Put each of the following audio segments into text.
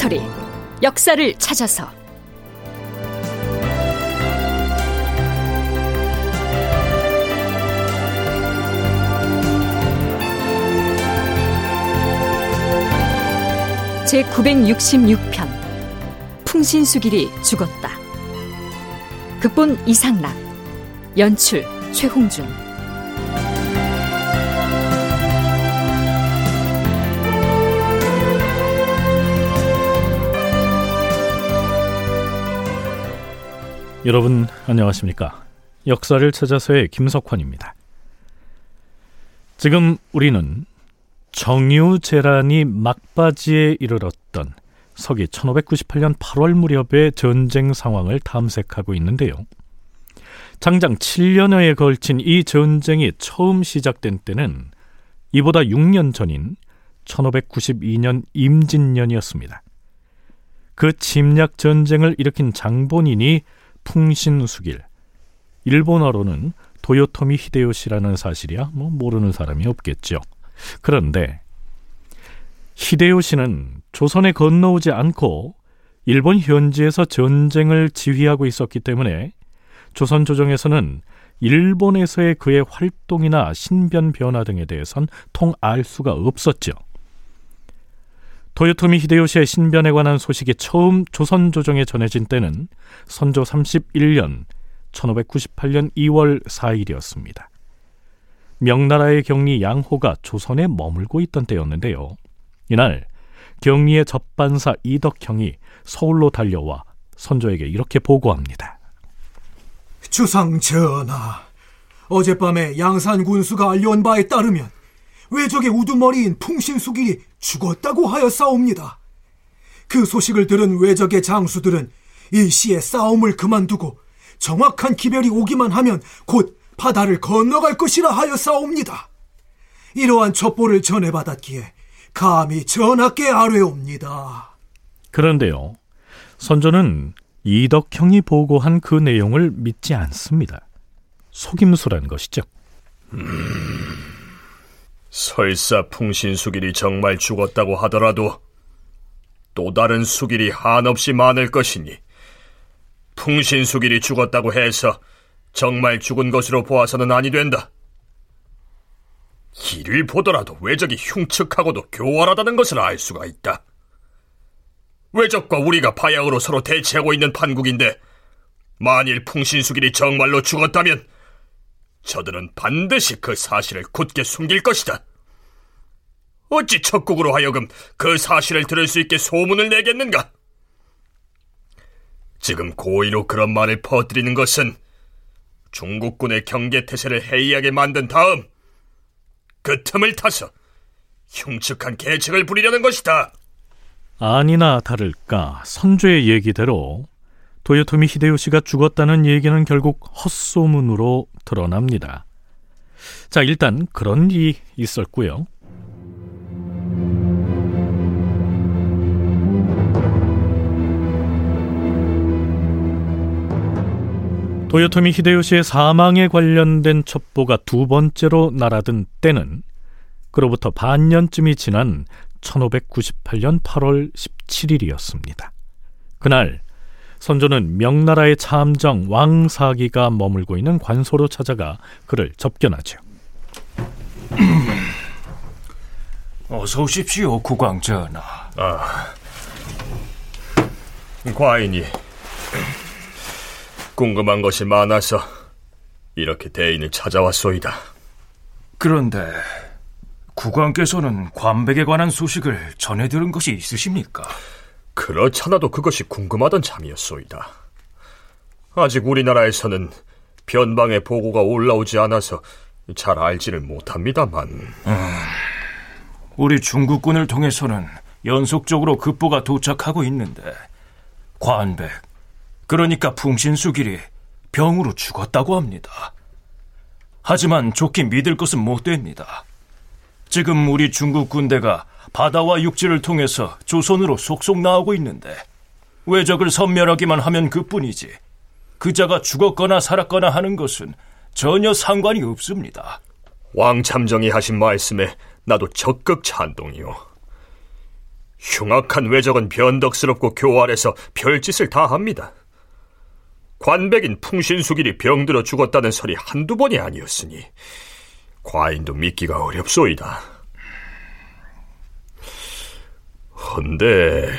다큐멘터리 역사를 찾아서 제966편 풍신수길이 죽었다. 극본 이상락, 연출 최홍준. 여러분 안녕하십니까? 역사를 찾아서의 김석환입니다. 지금 우리는 정유재란이 막바지에 이르렀던 서기 1598년 8월 무렵의 전쟁 상황을 탐색하고 있는데요, 장장 7년여에 걸친 이 전쟁이 처음 시작된 때는 이보다 6년 전인 1592년 임진년이었습니다. 그 침략 전쟁을 일으킨 장본인이 풍신수길, 일본어로는 도요토미 히데요시라는 사실이야 모르는 사람이 없겠죠. 그런데 히데요시는 조선에 건너오지 않고 일본 현지에서 전쟁을 지휘하고 있었기 때문에 조선 조정에서는 일본에서의 그의 활동이나 신변 변화 등에 대해선 통알 수가 없었죠. 도요토미 히데요시의 신변에 관한 소식이 처음 조선 조정에 전해진 때는 선조 31년 1598년 2월 4일이었습니다. 명나라의 경리 양호가 조선에 머물고 있던 때였는데요, 이날 경리의 접반사 이덕형이 서울로 달려와 선조에게 이렇게 보고합니다. 주상 전하, 어젯밤에 양산 군수가 알려온 바에 따르면 외적의 우두머리인 풍신수길이 죽었다고 하였사옵니다. 그 소식을 들은 외적의 장수들은 일시에 싸움을 그만두고 정확한 기별이 오기만 하면 곧 바다를 건너갈 것이라 하였사옵니다. 이러한 첩보를 전해받았기에 감히 전하께 아뢰옵니다. 그런데요, 선조는 이덕형이 보고한 그 내용을 믿지 않습니다. 속임수라는 것이죠. 설사 풍신수길이 정말 죽었다고 하더라도 또 다른 수길이 한없이 많을 것이니 풍신수길이 죽었다고 해서 정말 죽은 것으로 보아서는 아니 된다. 이를 보더라도 외적이 흉측하고도 교활하다는 것을 알 수가 있다. 외적과 우리가 바야흐로 서로 대치하고 있는 판국인데 만일 풍신수길이 정말로 죽었다면 저들은 반드시 그 사실을 곧게 숨길 것이다. 어찌 적국으로 하여금 그 사실을 들을 수 있게 소문을 내겠는가? 지금 고의로 그런 말을 퍼뜨리는 것은 중국군의 경계태세를 해이하게 만든 다음 그 틈을 타서 흉측한 계책을 부리려는 것이다. 아니나 다를까 선조의 얘기대로 도요토미 히데요시가 죽었다는 얘기는 결국 헛소문으로 드러납니다. 자, 일단 그런 일이 있었고요. 도요토미 히데요시의 사망에 관련된 첩보가 두 번째로 날아든 때는 그로부터 반년쯤이 지난 1598년 8월 17일이었습니다. 그날 선조는 명나라의 참정 왕사기가 머물고 있는 관소로 찾아가 그를 접견하죠. 어서 오십시오, 국왕전하. 과인이 궁금한 것이 많아서 이렇게 대인을 찾아왔소이다. 그런데 국왕께서는 관백에 관한 소식을 전해 들은 것이 있으십니까? 그렇잖아도 그것이 궁금하던 참이었소이다. 아직 우리나라에서는 변방의 보고가 올라오지 않아서 잘 알지를 못합니다만, 우리 중국군을 통해서는 연속적으로 급보가 도착하고 있는데 관백, 그러니까 풍신수길이 병으로 죽었다고 합니다. 하지만 좋게 믿을 것은 못 됩니다. 지금 우리 중국 군대가 바다와 육지를 통해서 조선으로 속속 나오고 있는데 외적을 섬멸하기만 하면 그뿐이지 그자가 죽었거나 살았거나 하는 것은 전혀 상관이 없습니다. 왕참정이 하신 말씀에 나도 적극 찬동이요. 흉악한 왜적은 변덕스럽고 교활해서 별짓을 다 합니다. 관백인 풍신수길이 병들어 죽었다는 설이 한두 번이 아니었으니 과인도 믿기가 어렵소이다. 헌데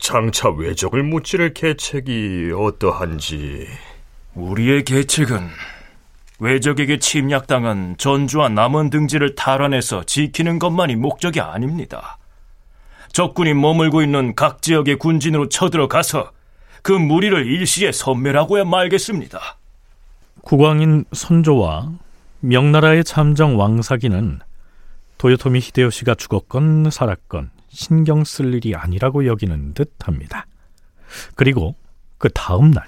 장차 왜적을 무찌를 계책이 어떠한지. 우리의 계책은 왜적에게 침략당한 전주와 남원 등지를 탈환해서 지키는 것만이 목적이 아닙니다. 적군이 머물고 있는 각 지역의 군진으로 쳐들어가서 그 무리를 일시에 섬멸하고야 말겠습니다. 국왕인 선조와 명나라의 참정 왕사기는 도요토미 히데요시가 죽었건 살았건 신경 쓸 일이 아니라고 여기는 듯합니다. 그리고 그 다음 날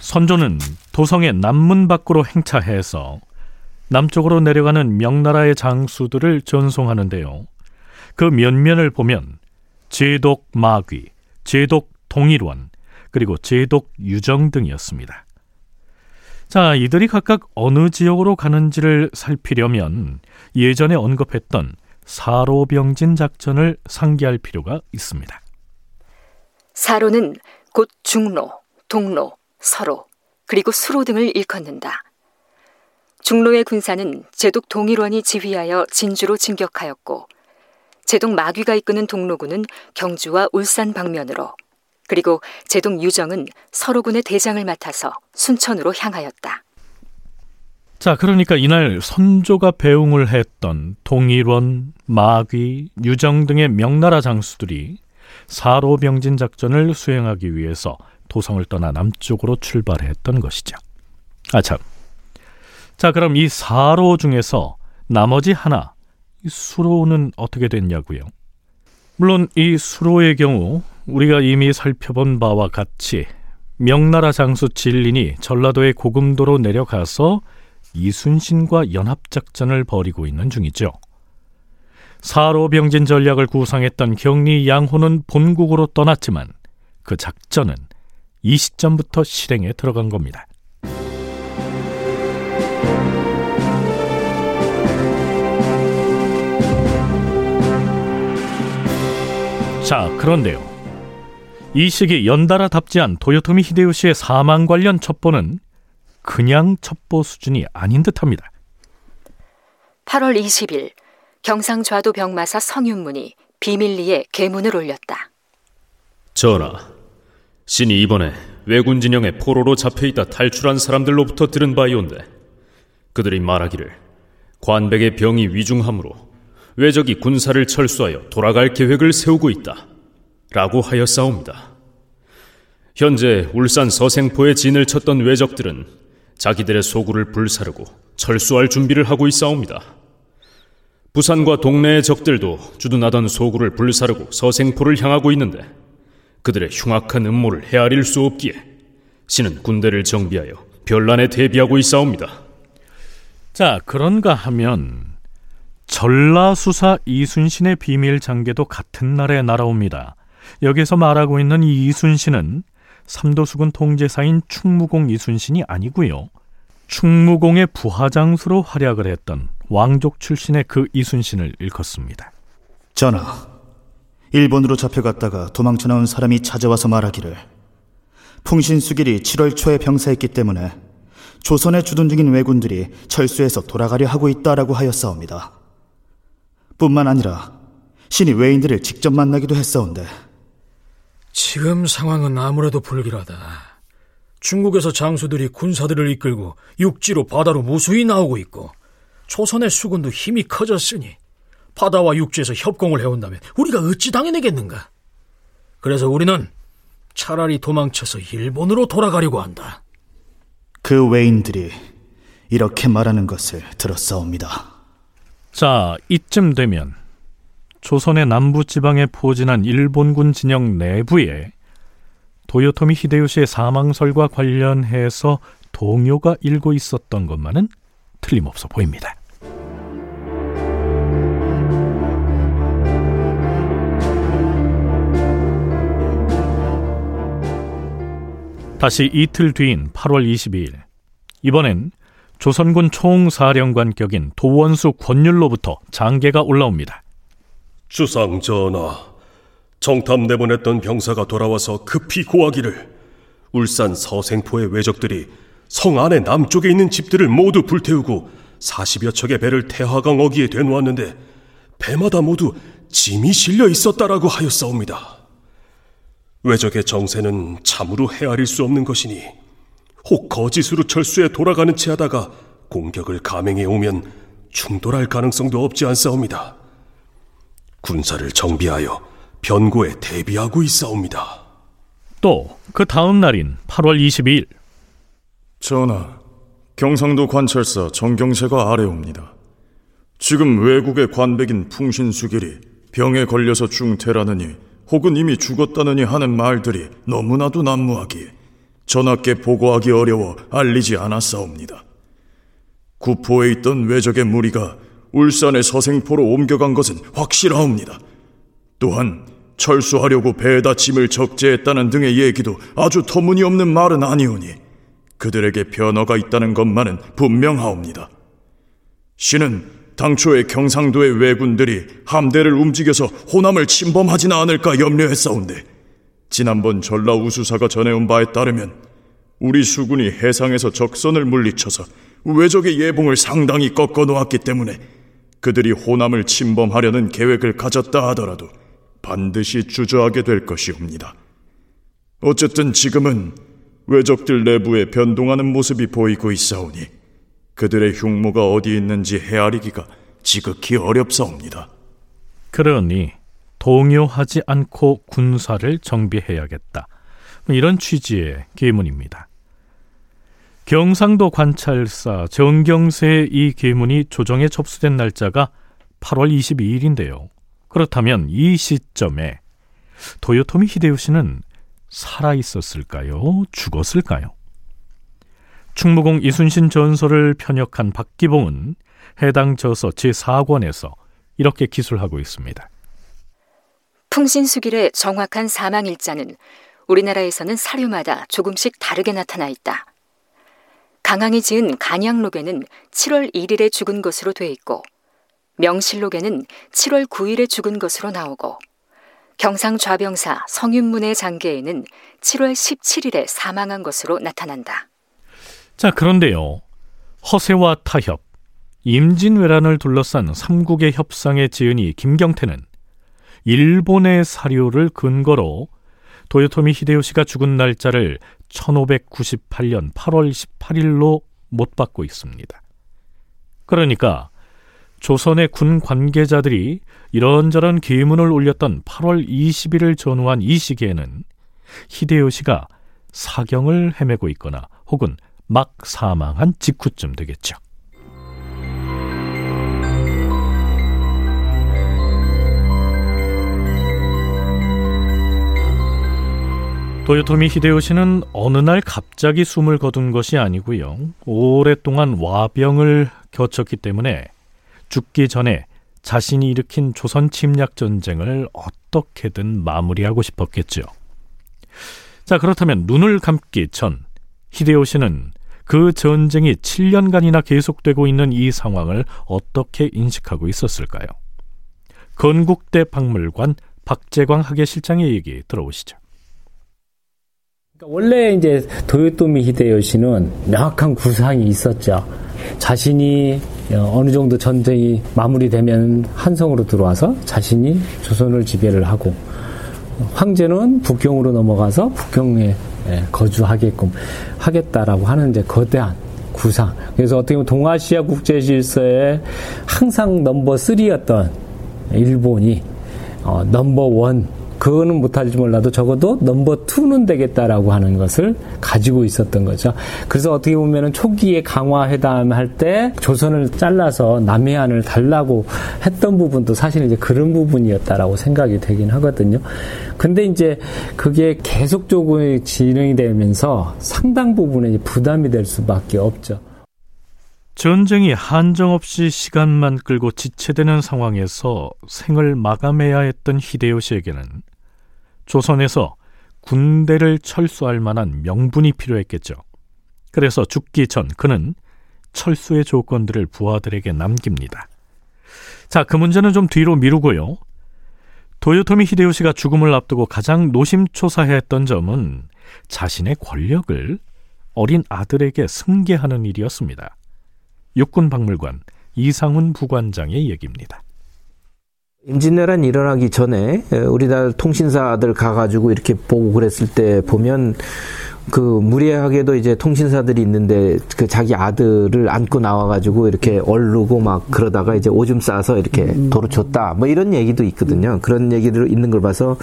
선조는 도성의 남문 밖으로 행차해서 남쪽으로 내려가는 명나라의 장수들을 전송하는데요, 그 면면을 보면 제독 마귀, 제독 동일원, 그리고 제독 유정 등이었습니다. 자, 이들이 각각 어느 지역으로 가는지를 살피려면 예전에 언급했던 사로병진 작전을 상기할 필요가 있습니다. 사로는 곧 중로, 동로, 서로, 그리고 수로 등을 일컫는다. 중로의 군사는 제독 동일원이 지휘하여 진주로 진격하였고, 제독 마귀가 이끄는 동로군은 경주와 울산 방면으로, 그리고 제독 유정은 서로군의 대장을 맡아서 순천으로 향하였다. 자, 그러니까 이날 선조가 배웅을 했던 동일원, 마귀, 유정 등의 명나라 장수들이 사로병진 작전을 수행하기 위해서 도성을 떠나 남쪽으로 출발했던 것이죠. 아참, 자, 그럼 이 사로 중에서 나머지 하나, 이 수로는 어떻게 됐냐고요? 물론 이 수로의 경우 우리가 이미 살펴본 바와 같이 명나라 장수 진린이 전라도의 고금도로 내려가서 이순신과 연합작전을 벌이고 있는 중이죠. 사로병진 전략을 구상했던 경리 양호는 본국으로 떠났지만 그 작전은 이 시점부터 실행에 들어간 겁니다. 자, 그런데요, 이 시기 연달아 답지한 도요토미 히데요시의 사망 관련 첩보는 그냥 첩보 수준이 아닌 듯합니다. 8월 20일 경상좌도 병마사 성윤문이 비밀리에 계문을 올렸다. 전하, 신이 이번에 왜군 진영에 포로로 잡혀있다 탈출한 사람들로부터 들은 바이온데, 그들이 말하기를 관백의 병이 위중함으로 왜적이 군사를 철수하여 돌아갈 계획을 세우고 있다 라고 하여 싸웁니다. 현재 울산 서생포에 진을 쳤던 왜적들은 자기들의 소굴을 불사르고 철수할 준비를 하고 있사옵니다. 부산과 동네의 적들도 주둔하던 소굴을 불사르고 서생포를 향하고 있는데, 그들의 흉악한 음모를 헤아릴 수 없기에 신은 군대를 정비하여 변란에 대비하고 있사옵니다. 자, 그런가 하면 전라수사 이순신의 비밀 장계도 같은 날에 날아옵니다. 여기서 말하고 있는 이 이순신은 삼도수군 통제사인 충무공 이순신이 아니고요, 충무공의 부하장수로 활약을 했던 왕족 출신의 그 이순신을 일컫습니다. 전하, 일본으로 잡혀갔다가 도망쳐 나온 사람이 찾아와서 말하기를 풍신수길이 7월 초에 병사했기 때문에 조선에 주둔 중인 왜군들이 철수해서 돌아가려 하고 있다라고 하였사옵니다. 뿐만 아니라 신이 외인들을 직접 만나기도 했사온데. 지금 상황은 아무래도 불길하다. 중국에서 장수들이 군사들을 이끌고 육지로 바다로 무수히 나오고 있고, 조선의 수군도 힘이 커졌으니 바다와 육지에서 협공을 해온다면 우리가 어찌 당해내겠는가. 그래서 우리는 차라리 도망쳐서 일본으로 돌아가려고 한다. 그 외인들이 이렇게 말하는 것을 들었사옵니다. 자, 이쯤 되면 조선의 남부지방에 포진한 일본군 진영 내부에 도요토미 히데요시의 사망설과 관련해서 동요가 일고 있었던 것만은 틀림없어 보입니다. 다시 이틀 뒤인 8월 22일 이번엔 조선군 총사령관격인 도원수 권율로부터 장계가 올라옵니다. 주상 전하, 정탐 내보냈던 병사가 돌아와서 급히 고하기를 울산 서생포의 왜적들이 성 안에 남쪽에 있는 집들을 모두 불태우고 40여 척의 배를 태화강 어귀에 대놓았는데 배마다 모두 짐이 실려 있었다라고 하였사옵니다. 왜적의 정세는 참으로 헤아릴 수 없는 것이니 혹 거짓으로 철수에 돌아가는 체하다가 공격을 감행해 오면 충돌할 가능성도 없지 않사옵니다. 군사를 정비하여 변고에 대비하고 있사옵니다. 또 그 다음 날인 8월 22일 전하, 경상도 관찰사 정경세가 아뢰옵니다. 지금 외국의 관백인 풍신수길이 병에 걸려서 중태라느니 혹은 이미 죽었다느니 하는 말들이 너무나도 난무하기에 전하께 보고하기 어려워 알리지 않았사옵니다. 구포에 있던 왜적의 무리가 울산의 서생포로 옮겨간 것은 확실하옵니다. 또한 철수하려고 배에다 짐을 적재했다는 등의 얘기도 아주 터무니없는 말은 아니오니 그들에게 변화가 있다는 것만은 분명하옵니다. 신은 당초에 경상도의 왜군들이 함대를 움직여서 호남을 침범하지는 않을까 염려했사온데 지난번 전라우수사가 전해온 바에 따르면 우리 수군이 해상에서 적선을 물리쳐서 왜적의 예봉을 상당히 꺾어놓았기 때문에 그들이 호남을 침범하려는 계획을 가졌다 하더라도 반드시 주저하게 될 것이옵니다. 어쨌든 지금은 왜적들 내부에 변동하는 모습이 보이고 있사오니 그들의 흉모가 어디 있는지 헤아리기가 지극히 어렵사옵니다. 그러니 동요하지 않고 군사를 정비해야겠다, 이런 취지의 계문입니다. 경상도 관찰사 정경세의 이 계문이 조정에 접수된 날짜가 8월 22일인데요. 그렇다면 이 시점에 도요토미 히데요시는 살아있었을까요? 죽었을까요? 충무공 이순신 전서를 편역한 박기봉은 해당 저서 제4권에서 이렇게 기술하고 있습니다. 풍신수길의 정확한 사망일자는 우리나라에서는 사료마다 조금씩 다르게 나타나 있다. 강항이 지은 간양록에는 7월 1일에 죽은 것으로 돼 있고 명실록에는 7월 9일에 죽은 것으로 나오고 경상좌병사 성윤문의 장계에는 7월 17일에 사망한 것으로 나타난다. 자, 그런데요, 허세와 타협, 임진왜란을 둘러싼 삼국의 협상의 지은이 김경태는 일본의 사료를 근거로 도요토미 히데요시가 죽은 날짜를 1598년 8월 18일로 못 받고 있습니다. 그러니까 조선의 군 관계자들이 이런저런 계문을 올렸던 8월 20일을 전후한 이 시기에는 히데요시가 사경을 헤매고 있거나 혹은 막 사망한 직후쯤 되겠죠. 도요토미 히데요시는 어느 날 갑자기 숨을 거둔 것이 아니고요, 오랫동안 와병을 겪었기 때문에 죽기 전에 자신이 일으킨 조선 침략 전쟁을 어떻게든 마무리하고 싶었겠죠. 자, 그렇다면 눈을 감기 전 히데요시는 그 전쟁이 7년간이나 계속되고 있는 이 상황을 어떻게 인식하고 있었을까요? 건국대 박물관 박재광 학예실장의 얘기 들어오시죠. 원래 이제 도요토미 히데요시는 명확한 구상이 있었죠. 자신이 어느 정도 전쟁이 마무리되면 한성으로 들어와서 자신이 조선을 지배를 하고 황제는 북경으로 넘어가서 북경에 거주하게끔 하겠다라고 하는 이제 거대한 구상. 그래서 어떻게 보면 동아시아 국제 질서에 항상 넘버 3였던 일본이 넘버 1, 그거는 못할지 몰라도 적어도 넘버 2는 되겠다라고 하는 것을 가지고 있었던 거죠. 그래서 어떻게 보면은 초기에 강화회담할 때 조선을 잘라서 남해안을 달라고 했던 부분도 사실 이제 그런 부분이었다라고 생각이 되긴 하거든요. 근데 이제 그게 계속적으로 진행이 되면서 상당 부분에 부담이 될 수밖에 없죠. 전쟁이 한정없이 시간만 끌고 지체되는 상황에서 생을 마감해야 했던 히데요시에게는 조선에서 군대를 철수할 만한 명분이 필요했겠죠. 그래서 죽기 전 그는 철수의 조건들을 부하들에게 남깁니다. 자, 그 문제는 좀 뒤로 미루고요. 도요토미 히데요시가 죽음을 앞두고 가장 노심초사했던 점은 자신의 권력을 어린 아들에게 승계하는 일이었습니다. 육군박물관 이상훈 부관장의 얘기입니다. 임진왜란 일어나기 전에 우리나라 통신사들 가가지고 이렇게 보고 그랬을 때 보면 그 무례하게도 이제 통신사들이 있는데 그 자기 아들을 안고 나와가지고 이렇게 얼르고 막 그러다가 이제 오줌 싸서 이렇게 도로 줬다 뭐 이런 얘기도 있거든요. 그런 얘기도 있는 걸 봐서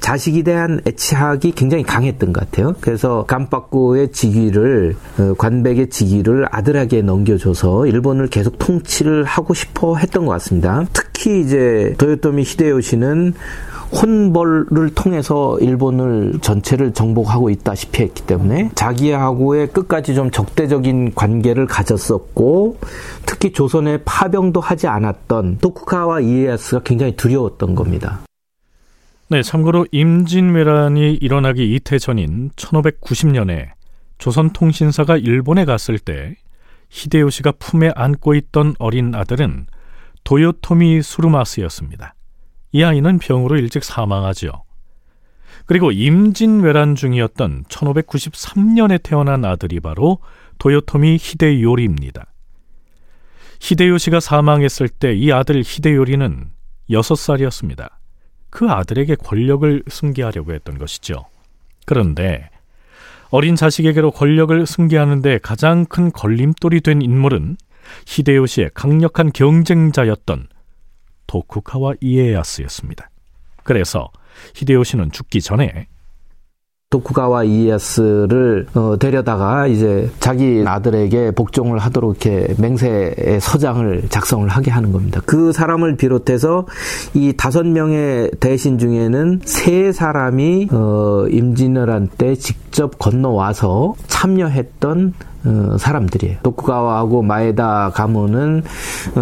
자식에 대한 애착이 굉장히 강했던 것 같아요. 그래서 깜빡구의 직위를, 관백의 직위를 아들에게 넘겨줘서 일본을 계속 통치를 하고 싶어 했던 것 같습니다. 특히 이제 도요토미 히데요시는 혼벌을 통해서 일본을 전체를 정복하고 있다시피 했기 때문에 자기하고의 끝까지 좀 적대적인 관계를 가졌었고, 특히 조선에 파병도 하지 않았던 도쿠가와 이에야스가 굉장히 두려웠던 겁니다. 네, 참고로 임진왜란이 일어나기 이틀 전인 1590년에 조선통신사가 일본에 갔을 때 히데요시가 품에 안고 있던 어린 아들은 도요토미 수루마스였습니다. 이 아이는 병으로 일찍 사망하지요. 그리고 임진왜란 중이었던 1593년에 태어난 아들이 바로 도요토미 히데요리입니다. 히데요시가 사망했을 때 이 아들 히데요리는 6살이었습니다. 그 아들에게 권력을 승계하려고 했던 것이죠. 그런데 어린 자식에게로 권력을 승계하는데 가장 큰 걸림돌이 된 인물은 히데요시의 강력한 경쟁자였던 도쿠가와 이에야스였습니다. 그래서 히데요시는 죽기 전에 도쿠가와 이에야스를 데려다가 이제 자기 아들에게 복종을 하도록 이렇게 맹세의 서장을 작성을 하게 하는 겁니다. 그 사람을 비롯해서 이 5명의 대신 중에는 3사람이 임진왜란 때 직접 건너와서 참여했던 사람들이에요. 도쿠가와하고 마에다 가문은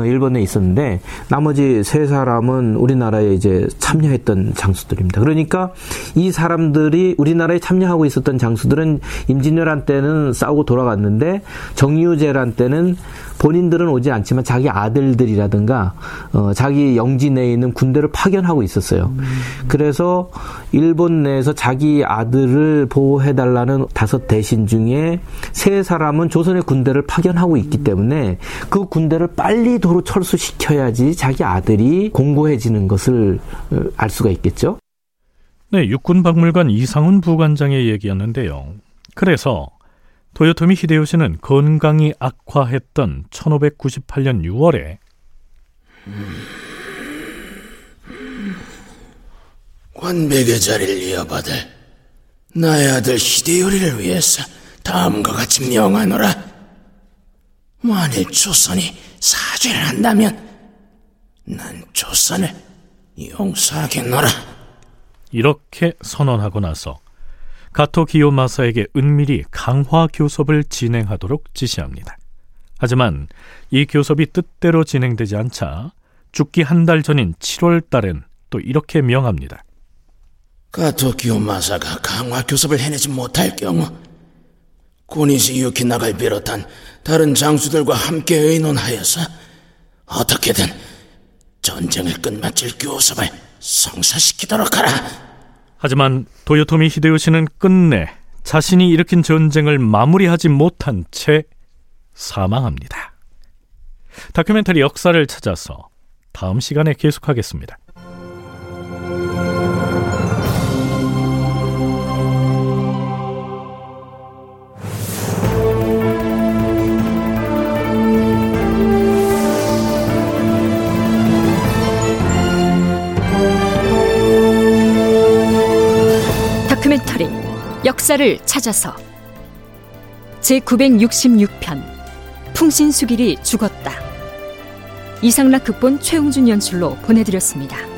일본에 있었는데 나머지 3사람은 우리나라에 이제 참여했던 장수들입니다. 그러니까 이 사람들이 우리나라에 참여하고 있었던 장수들은 임진왜란 때는 싸우고 돌아갔는데 정유재란 때는 본인들은 오지 않지만 자기 아들들이라든가 자기 영지 내에 있는 군대를 파견하고 있었어요. 그래서 일본 내에서 자기 아들을 보호해달라는 5대신 중에 3사람 은 조선의 군대를 파견하고 있기 때문에 그 군대를 빨리 도로 철수시켜야지 자기 아들이 공고해지는 것을 알 수가 있겠죠. 네, 육군박물관 이상훈 부관장의 얘기였는데요. 그래서 도요토미 히데요시는 건강이 악화했던 1598년 6월에 관백의 자리를 이어받을 나의 아들 히데요리를 위해서 다음과 같이 명하노라. 만일 조선이 사죄를 한다면 난 조선을 용서하겠노라. 이렇게 선언하고 나서 가토 기요마사에게 은밀히 강화 교섭을 진행하도록 지시합니다. 하지만 이 교섭이 뜻대로 진행되지 않자 죽기 1달 전인 7월 달엔 또 이렇게 명합니다. 가토 기요마사가 강화 교섭을 해내지 못할 경우 고니시 유키나가를 비롯한 다른 장수들과 함께 의논하여서 어떻게든 전쟁을 끝마칠 교섭을 성사시키도록 하라. 하지만 도요토미 히데요시는 끝내 자신이 일으킨 전쟁을 마무리하지 못한 채 사망합니다. 다큐멘터리 역사를 찾아서 다음 시간에 계속하겠습니다. 다큐멘터리 역사를 찾아서 제966편 풍신수길이 죽었다. 이상락 극본 최홍준 연출로 보내드렸습니다.